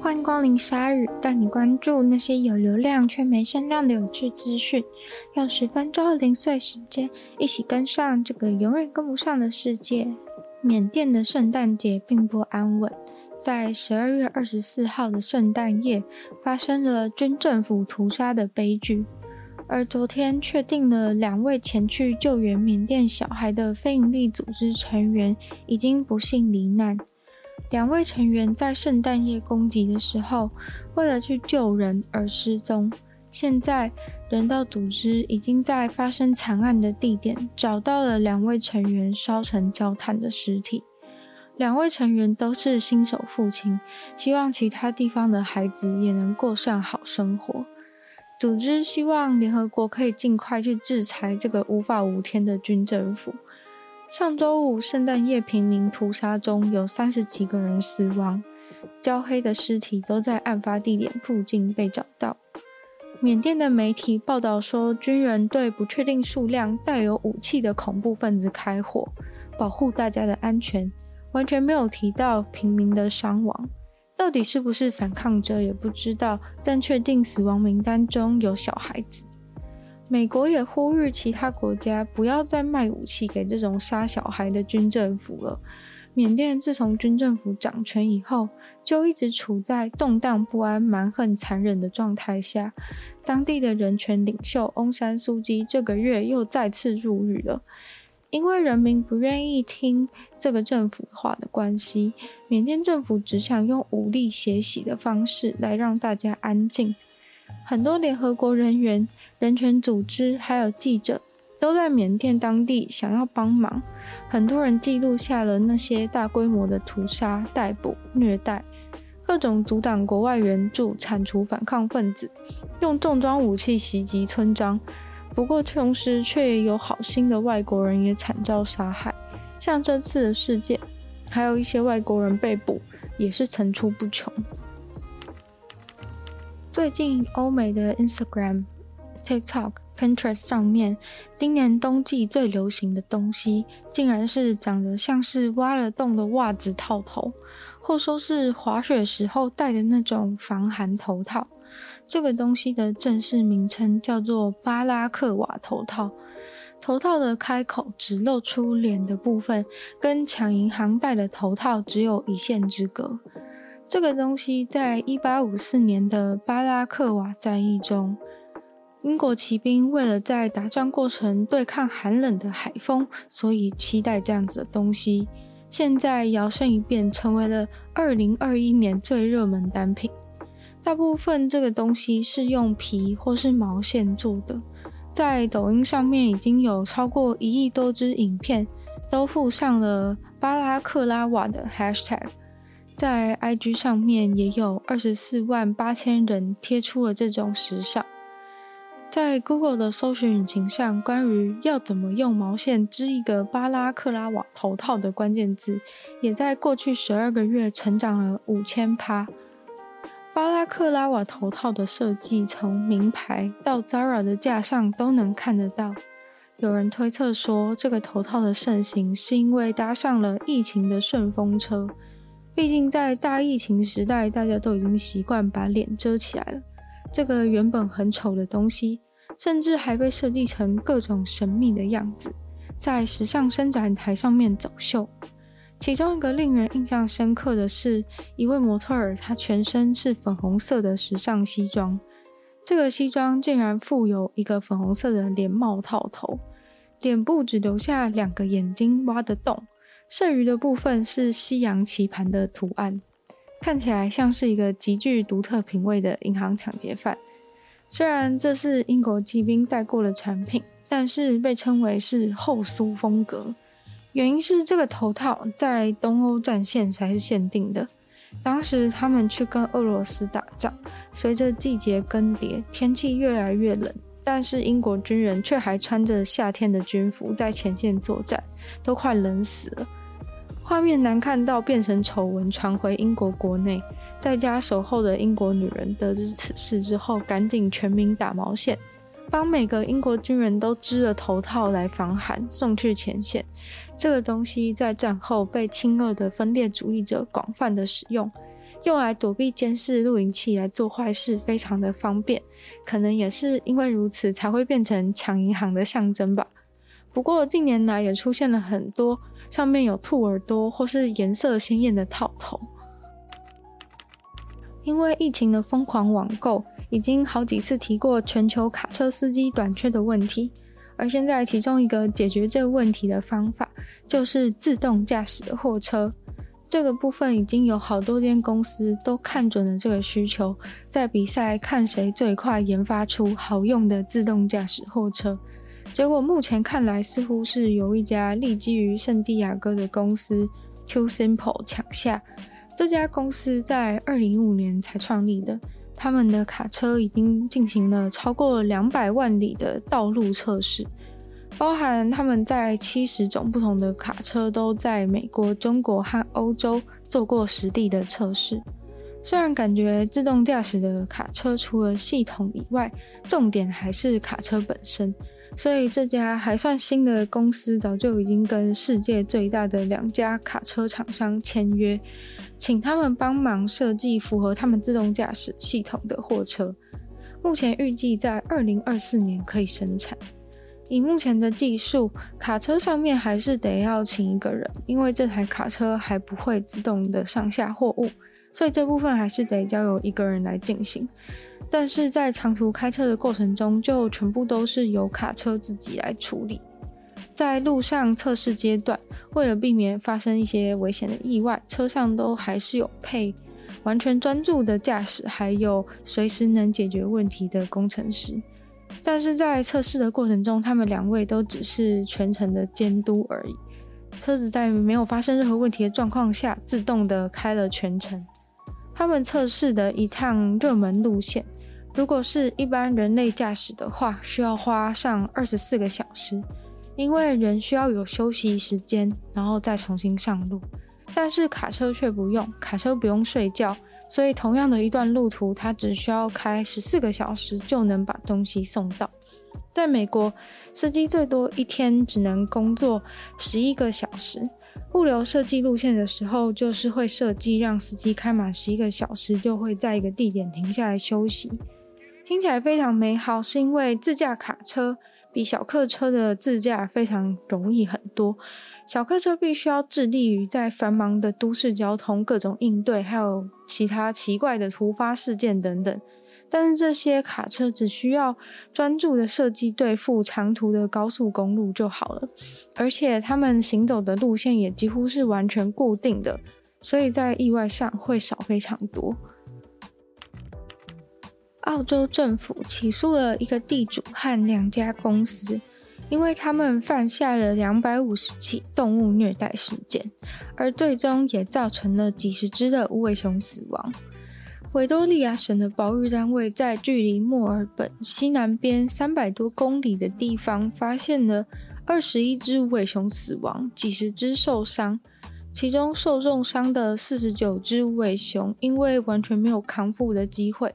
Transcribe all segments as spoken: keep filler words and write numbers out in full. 欢迎光临鲨鱼，带你关注那些有流量却没声量的有趣资讯，用十分钟的零碎时间，一起跟上这个永远跟不上的世界。缅甸的圣诞节并不安稳，在十二月二十四号的圣诞夜，发生了军政府屠杀的悲剧。而昨天确定了两位前去救援缅甸小孩的非营利组织成员已经不幸罹难。两位成员在圣诞夜攻击的时候，为了去救人而失踪。现在，人道组织已经在发生惨案的地点找到了两位成员烧成焦炭的尸体。两位成员都是新手父亲，希望其他地方的孩子也能过上好生活。组织希望联合国可以尽快去制裁这个无法无天的军政府。上周五，圣诞夜平民屠杀中有三十几个人死亡，焦黑的尸体都在案发地点附近被找到。缅甸的媒体报道说，军人对不确定数量带有武器的恐怖分子开火，保护大家的安全，完全没有提到平民的伤亡。到底是不是反抗者也不知道，但确定死亡名单中有小孩子。美国也呼吁其他国家不要再卖武器给这种杀小孩的军政府了。缅甸自从军政府掌权以后，就一直处在动荡不安、蛮横残忍的状态下。当地的人权领袖翁山苏姬这个月又再次入狱了。因为人民不愿意听这个政府话的关系，缅甸政府只想用武力血洗的方式来让大家安静。很多联合国人员、人权组织还有记者都在缅甸当地想要帮忙，很多人记录下了那些大规模的屠杀、逮捕、虐待，各种阻挡国外援助、铲除反抗分子，用重装武器袭击村庄。不过同时却有好心的外国人也惨遭杀害，像这次的事件，还有一些外国人被捕，也是层出不穷。最近欧美的 Instagram、TikTok、Pinterest 上面，今年冬季最流行的东西竟然是长得像是挖了洞的袜子套头，或说是滑雪时候戴的那种防寒头套。这个东西的正式名称叫做巴拉克瓦头套。头套的开口只露出脸的部分，跟抢银行戴的头套只有一线之隔。这个东西在一八五四年的巴拉克瓦战役中，英国骑兵为了在打仗过程对抗寒冷的海风，所以期待这样子的东西。现在摇身一变成为了二零二一年最热门单品。大部分这个东西是用皮或是毛线做的，在抖音上面已经有超过一亿多支影片，都附上了巴拉克拉瓦的 hashtag。在 I G 上面也有二十四万八千人贴出了这种时尚。在 Google 的搜寻引擎上，关于要怎么用毛线织一个巴拉克拉瓦头套的关键字，也在过去十二个月成长了 百分之五千。 巴拉克拉瓦头套的设计从名牌到 Zara 的架上都能看得到。有人推测说，这个头套的盛行是因为搭上了疫情的顺风车，毕竟在大疫情时代，大家都已经习惯把脸遮起来了。这个原本很丑的东西，甚至还被设计成各种神秘的样子，在时尚伸展台上面走秀。其中一个令人印象深刻的是，一位模特儿，她全身是粉红色的时尚西装，这个西装竟然附有一个粉红色的连帽套头，脸部只留下两个眼睛挖的洞，剩余的部分是西洋棋盘的图案，看起来像是一个极具独特品味的银行抢劫犯。虽然这是英国骑兵带过的产品，但是被称为是后苏风格。原因是这个头套在东欧战线才是限定的，当时他们去跟俄罗斯打仗，随着季节更迭，天气越来越冷，但是英国军人却还穿着夏天的军服在前线作战，都快冷死了。画面难看到变成丑闻传回英国国内，在家守候的英国女人得知此事之后，赶紧全民打毛线，帮每个英国军人都织了头套来防寒，送去前线。这个东西在战后被亲俄的分裂主义者广泛的使用，用来躲避监视录影器来做坏事非常的方便，可能也是因为如此才会变成抢银行的象征吧。不过近年来也出现了很多上面有兔耳朵或是颜色鲜艳的套头。因为疫情的疯狂网购，已经好几次提过全球卡车司机短缺的问题，而现在其中一个解决这个问题的方法就是自动驾驶的货车。这个部分已经有好多间公司都看准了这个需求，在比赛看谁最快研发出好用的自动驾驶货车。结果目前看来似乎是有一家立基于圣地亚哥的公司 Too Simple 抢下。这家公司在二零一五年才创立的，他们的卡车已经进行了超过两百万里的道路测试，包含他们在七十种不同的卡车都在美国、中国和欧洲做过实地的测试。虽然感觉自动驾驶的卡车除了系统以外，重点还是卡车本身，所以这家还算新的公司早就已经跟世界最大的两家卡车厂商签约，请他们帮忙设计符合他们自动驾驶系统的货车，目前预计在二零二四年可以生产。以目前的技术，卡车上面还是得要请一个人，因为这台卡车还不会自动的上下货物，所以这部分还是得交由一个人来进行。但是在长途开车的过程中，就全部都是由卡车自己来处理。在路上测试阶段，为了避免发生一些危险的意外，车上都还是有配完全专注的驾驶，还有随时能解决问题的工程师。但是在测试的过程中，他们两位都只是全程的监督而已，车子在没有发生任何问题的状况下自动的开了全程。他们测试的一趟热门路线，如果是一般人类驾驶的话，需要花上二十四个小时，因为人需要有休息时间然后再重新上路，但是卡车却不用，卡车不用睡觉，所以同样的一段路途，它只需要开十四个小时就能把东西送到。在美国，司机最多一天只能工作十一个小时，物流设计路线的时候就是会设计让司机开满十一个小时就会在一个地点停下来休息。听起来非常美好，是因为自驾卡车比小客车的自驾非常容易很多。小客车必须要致力于在繁忙的都市交通各种应对，还有其他奇怪的突发事件等等，但是这些卡车只需要专注的设计对付长途的高速公路就好了，而且他们行走的路线也几乎是完全固定的，所以在意外上会少非常多。澳洲政府起诉了一个地主和两家公司，因为他们犯下了两百五十起动物虐待事件，而最终也造成了几十只的无尾熊死亡。维多利亚省的保育单位在距离墨尔本西南边三百多公里的地方发现了二十一只无尾熊死亡，几十只受伤，其中受重伤的四十九只无尾熊因为完全没有康复的机会，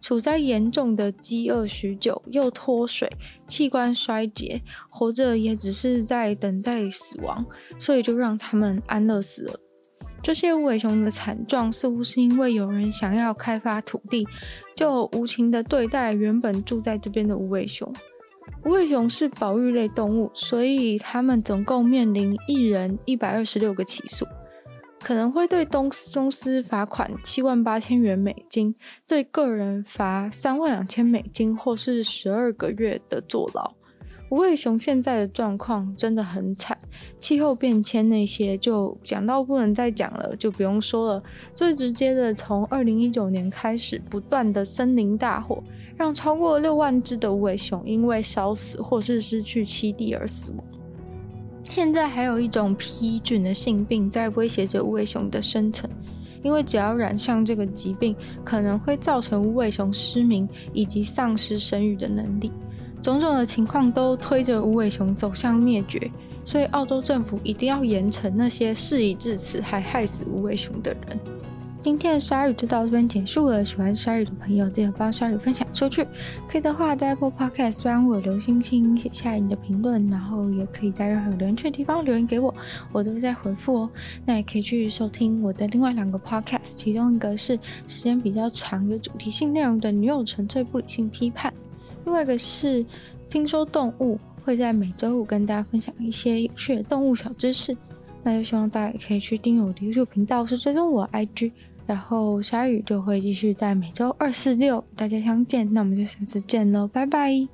处在严重的饥饿许久，又脱水，器官衰竭，活着也只是在等待死亡，所以就让他们安乐死了。这些无尾熊的惨状似乎是因为有人想要开发土地，就无情的对待原本住在这边的无尾熊。无尾熊是保育类动物，所以他们总共面临一人一百二十六个起诉，可能会对公司罚款七万八千元美金，对个人罚三万两千美金或是十二个月的坐牢。无尾熊现在的状况真的很惨，气候变迁那些就讲到不能再讲了，就不用说了。最直接的，从二零一九年开始不断的森林大火，让超过六万只的无尾熊因为烧死或是失去栖地而死亡。现在还有一种披菌的性病在威胁着无尾熊的生存，因为只要染上这个疾病，可能会造成无尾熊失明以及丧失生育的能力，种种的情况都推着无尾熊走向灭绝，所以澳洲政府一定要严惩那些事已至此还害死无尾熊的人。今天的鲨鱼就到这边结束了，喜欢鲨鱼的朋友记得帮鲨鱼分享出去，可以的话在 Apple Podcast 帮我留星星，写下你的评论，然后也可以在任何留言区的地方留言给我，我都在回复哦。那也可以去收听我的另外两个 Podcast， 其中一个是时间比较长有主题性内容的女友纯粹不理性批判，另外一个是听说动物，会在每周五跟大家分享一些有趣的动物小知识，那就希望大家也可以去订阅我的 YouTube 频道，是追踪我的 I G，然后鲨鱼就会继续在每周二、四、六与大家相见，那我们就下次见咯，拜拜。